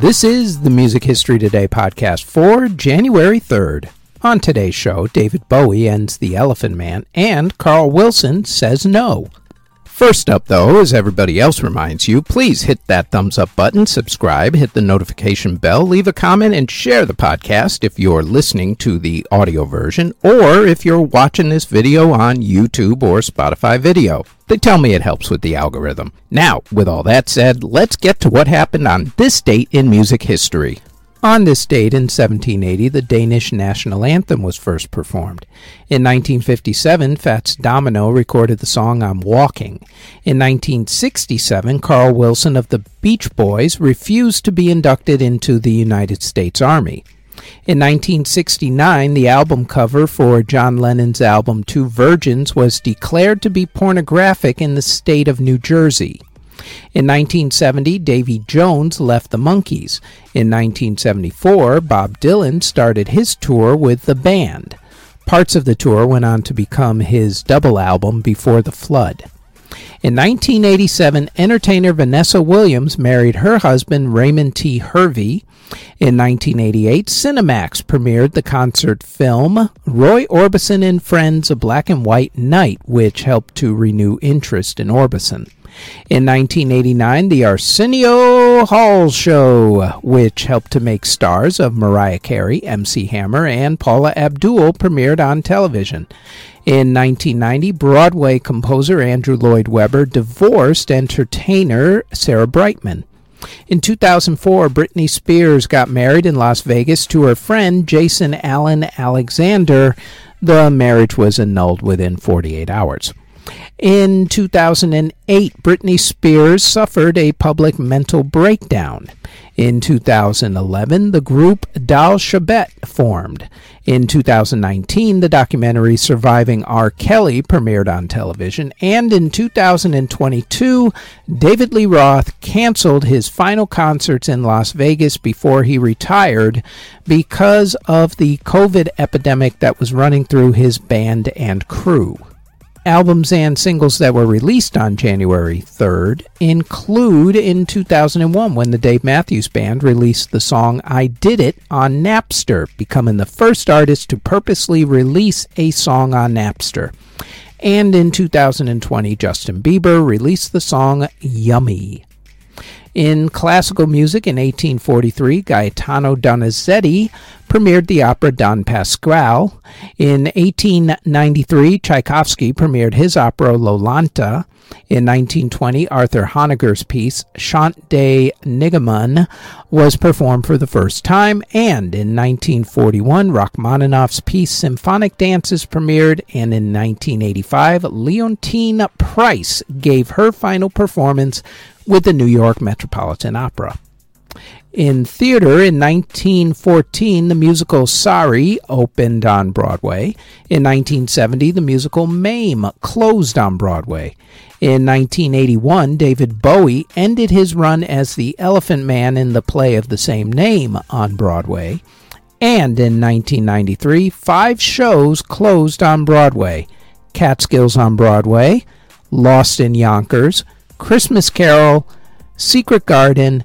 This is the Music History Today podcast for January 3rd. On today's show, David Bowie ends The Elephant Man, and Carl Wilson says no. First up, though, as everybody else reminds you, please hit that thumbs up button, subscribe, hit the notification bell, leave a comment, and share the podcast if you're listening to the audio version or if you're watching this video on YouTube or Spotify video. They tell me it helps with the algorithm. Now, with all that said, let's get to what happened on this date in music history. On this date in 1780, the Danish national anthem was first performed. In 1957, Fats Domino recorded the song I'm Walking. In 1967, Carl Wilson of the Beach Boys refused to be inducted into the United States Army. In 1969, the album cover for John Lennon's album Two Virgins was declared to be pornographic in the state of New Jersey. In 1970, Davy Jones left the Monkees. In 1974, Bob Dylan started his tour with the band. Parts of the tour went on to become his double album, Before the Flood. In 1987, entertainer Vanessa Williams married her husband, Raymond T. Hervey. In 1988, Cinemax premiered the concert film Roy Orbison and Friends, A Black and White Night, which helped to renew interest in Orbison. In 1989, the Arsenio Hall Show, which helped to make stars of Mariah Carey, MC Hammer, and Paula Abdul, premiered on television. In 1990, Broadway composer Andrew Lloyd Webber divorced entertainer Sarah Brightman. In 2004, Britney Spears got married in Las Vegas to her friend Jason Allen Alexander. The marriage was annulled within 48 hours. In 2008, Britney Spears suffered a public mental breakdown. In 2011, the group Dal Shabet formed. In 2019, the documentary Surviving R. Kelly premiered on television. And in 2022, David Lee Roth canceled his final concerts in Las Vegas before he retired because of the COVID epidemic that was running through his band and crew. Albums and singles that were released on January 3rd include in 2001 when the Dave Matthews Band released the song I Did It on Napster, becoming the first artist to purposely release a song on Napster. And in 2020, Justin Bieber released the song Yummy. In classical music in 1843, Gaetano Donizetti premiered the opera Don Pasquale. In 1893, Tchaikovsky premiered his opera Iolanta. In 1920, Arthur Honegger's piece Chant de Nigamon was performed for the first time. And in 1941, Rachmaninoff's piece Symphonic Dances premiered. And in 1985, Leontine Price gave her final performance with the New York Metropolitan Opera. In theater, in 1914, the musical Sorry opened on Broadway. In 1970, the musical Mame closed on Broadway. In 1981, David Bowie ended his run as the Elephant Man in the play of the same name on Broadway. And in 1993, 5 shows closed on Broadway: Catskills on Broadway, Lost in Yonkers, Christmas Carol, Secret Garden,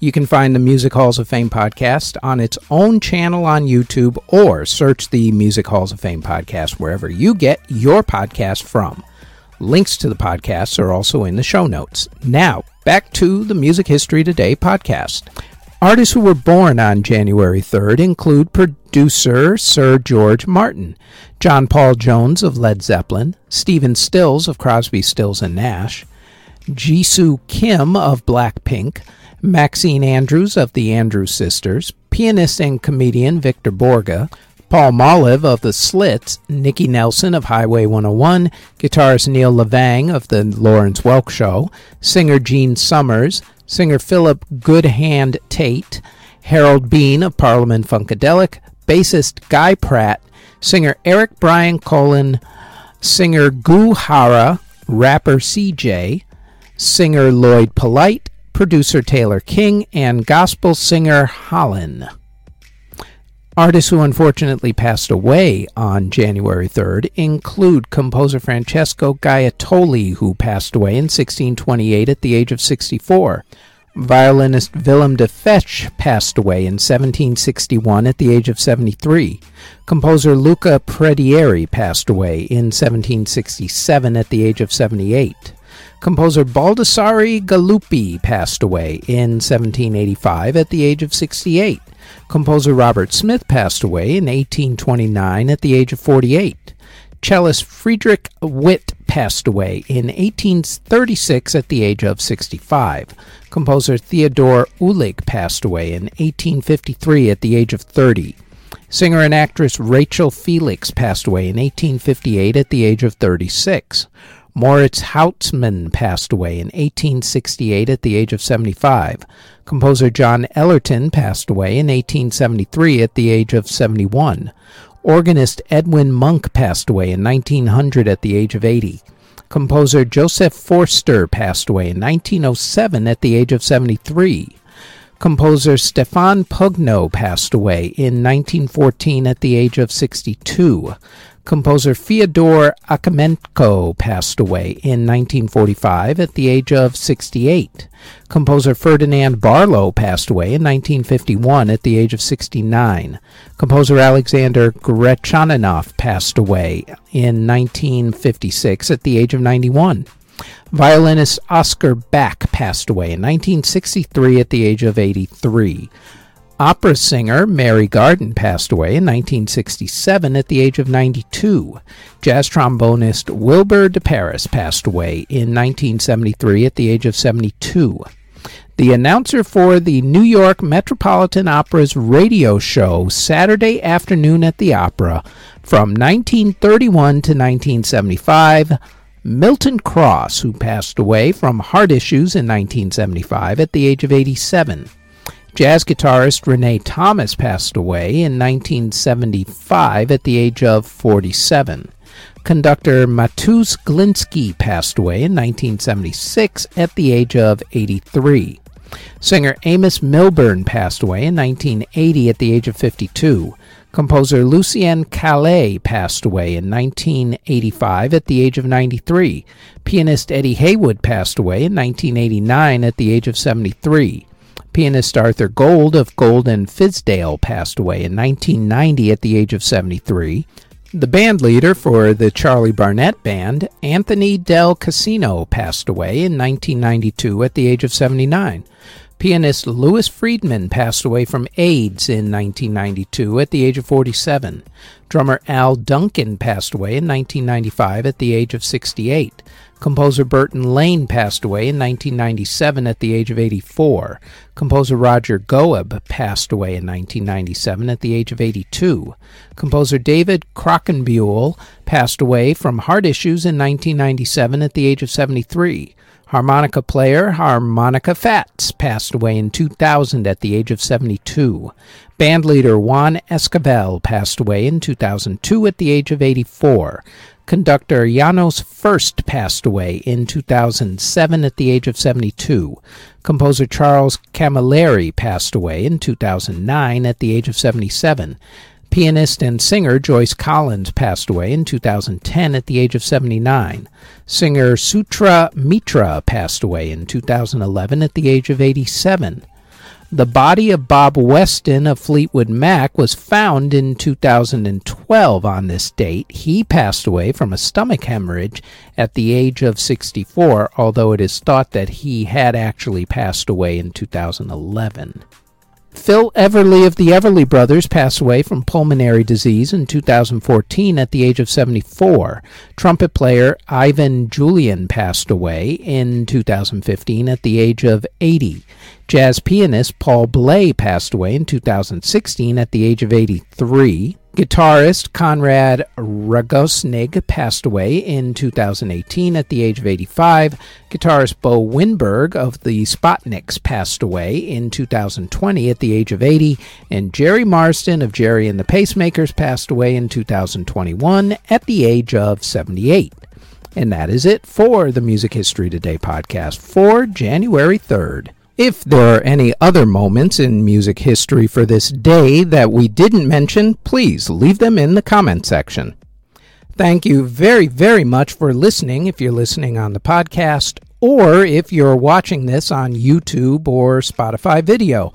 You can find the Music Halls of Fame podcast on its own channel on YouTube, or search the Music Halls of Fame podcast wherever you get your podcast from. Links to the podcasts are also in the show notes. Now, back to the Music History Today podcast. Artists who were born on January 3rd include producer Sir George Martin, John Paul Jones of Led Zeppelin, Stephen Stills of Crosby, Stills and Nash, Jisoo Kim of Blackpink, Maxine Andrews of the Andrews Sisters, pianist and comedian Victor Borge, Paul Molliv of the Slits, Nicky Nelson of Highway 101, guitarist Neil Levang of the Lawrence Welk Show, singer Gene Summers, singer Philip Goodhand Tate, Harold Bean of Parliament Funkadelic, bassist Guy Pratt, singer Eric Bryan Colin, singer Goo Hara, rapper CJ, singer Lloyd Polite, producer Taylor King, and gospel singer Holland. Artists who unfortunately passed away on January 3rd include composer Francesco Gaiatoli, who passed away in 1628 at the age of 64. Violinist Willem de Fesch passed away in 1761 at the age of 73. Composer Luca Predieri passed away in 1767 at the age of 78. Composer Baldassare Galuppi passed away in 1785 at the age of 68. Composer Robert Smith passed away in 1829 at the age of 48. Cellist Friedrich Witt passed away in 1836 at the age of 65. Composer Theodor Uhlig passed away in 1853 at the age of 30. Singer and actress Rachel Felix passed away in 1858 at the age of 36. Moritz Hautzmann passed away in 1868 at the age of 75. Composer John Ellerton passed away in 1873 at the age of 71. Organist Edwin Monk passed away in 1900 at the age of 80. Composer Joseph Forster passed away in 1907 at the age of 73. Composer Stefan Pugno passed away in 1914 at the age of 62. Composer Fyodor Akamenko passed away in 1945 at the age of 68. Composer Ferdinand Barlow passed away in 1951 at the age of 69. Composer Alexander Gretchaninov passed away in 1956 at the age of 91. Violinist Oscar Bach passed away in 1963 at the age of 83. Opera singer Mary Garden passed away in 1967 at the age of 92. Jazz trombonist Wilbur de Paris passed away in 1973 at the age of 72. The announcer for the New York Metropolitan Opera's radio show Saturday Afternoon at the Opera from 1931 to 1975, Milton Cross, who passed away from heart issues in 1975 at the age of 87. Jazz guitarist Renee Thomas passed away in 1975 at the age of 47. Conductor Matus Glinsky passed away in 1976 at the age of 83. Singer Amos Milburn passed away in 1980 at the age of 52. Composer Lucien Calais passed away in 1985 at the age of 93. Pianist Eddie Haywood passed away in 1989 at the age of 73. Pianist Arthur Gold of Gold and Fizdale passed away in 1990 at the age of 73. The band leader for the Charlie Barnet Band, Anthony Del Casino, passed away in 1992 at the age of 79. Pianist Louis Friedman passed away from AIDS in 1992 at the age of 47. Drummer Al Duncan passed away in 1995 at the age of 68. Composer Burton Lane passed away in 1997 at the age of 84. Composer Roger Goeb passed away in 1997 at the age of 82. Composer David Crockenbuehl passed away from heart issues in 1997 at the age of 73. Harmonica player Harmonica Fats passed away in 2000 at the age of 72. Bandleader Juan Esquivel passed away in 2002 at the age of 84. Conductor Janos First passed away in 2007 at the age of 72. Composer Charles Camilleri passed away in 2009 at the age of 77. Pianist and singer Joyce Collins passed away in 2010 at the age of 79. Singer Sutra Mitra passed away in 2011 at the age of 87. The body of Bob Weston of Fleetwood Mac was found in 2012 on this date. He passed away from a stomach hemorrhage at the age of 64, although it is thought that he had actually passed away in 2011. Phil Everly of the Everly Brothers passed away from pulmonary disease in 2014 at the age of 74. Trumpet player Ivan Julian passed away in 2015 at the age of 80. Jazz pianist Paul Bley passed away in 2016 at the age of 83. Guitarist Konrad Ragosnig passed away in 2018 at the age of 85. Guitarist Bo Winberg of the Spotniks passed away in 2020 at the age of 80. And Jerry Marsden of Jerry and the Pacemakers passed away in 2021 at the age of 78. And that is it for the Music History Today podcast for January 3rd. If there are any other moments in music history for this day that we didn't mention, please leave them in the comment section. Thank you very, very much for listening if you're listening on the podcast or if you're watching this on YouTube or Spotify video.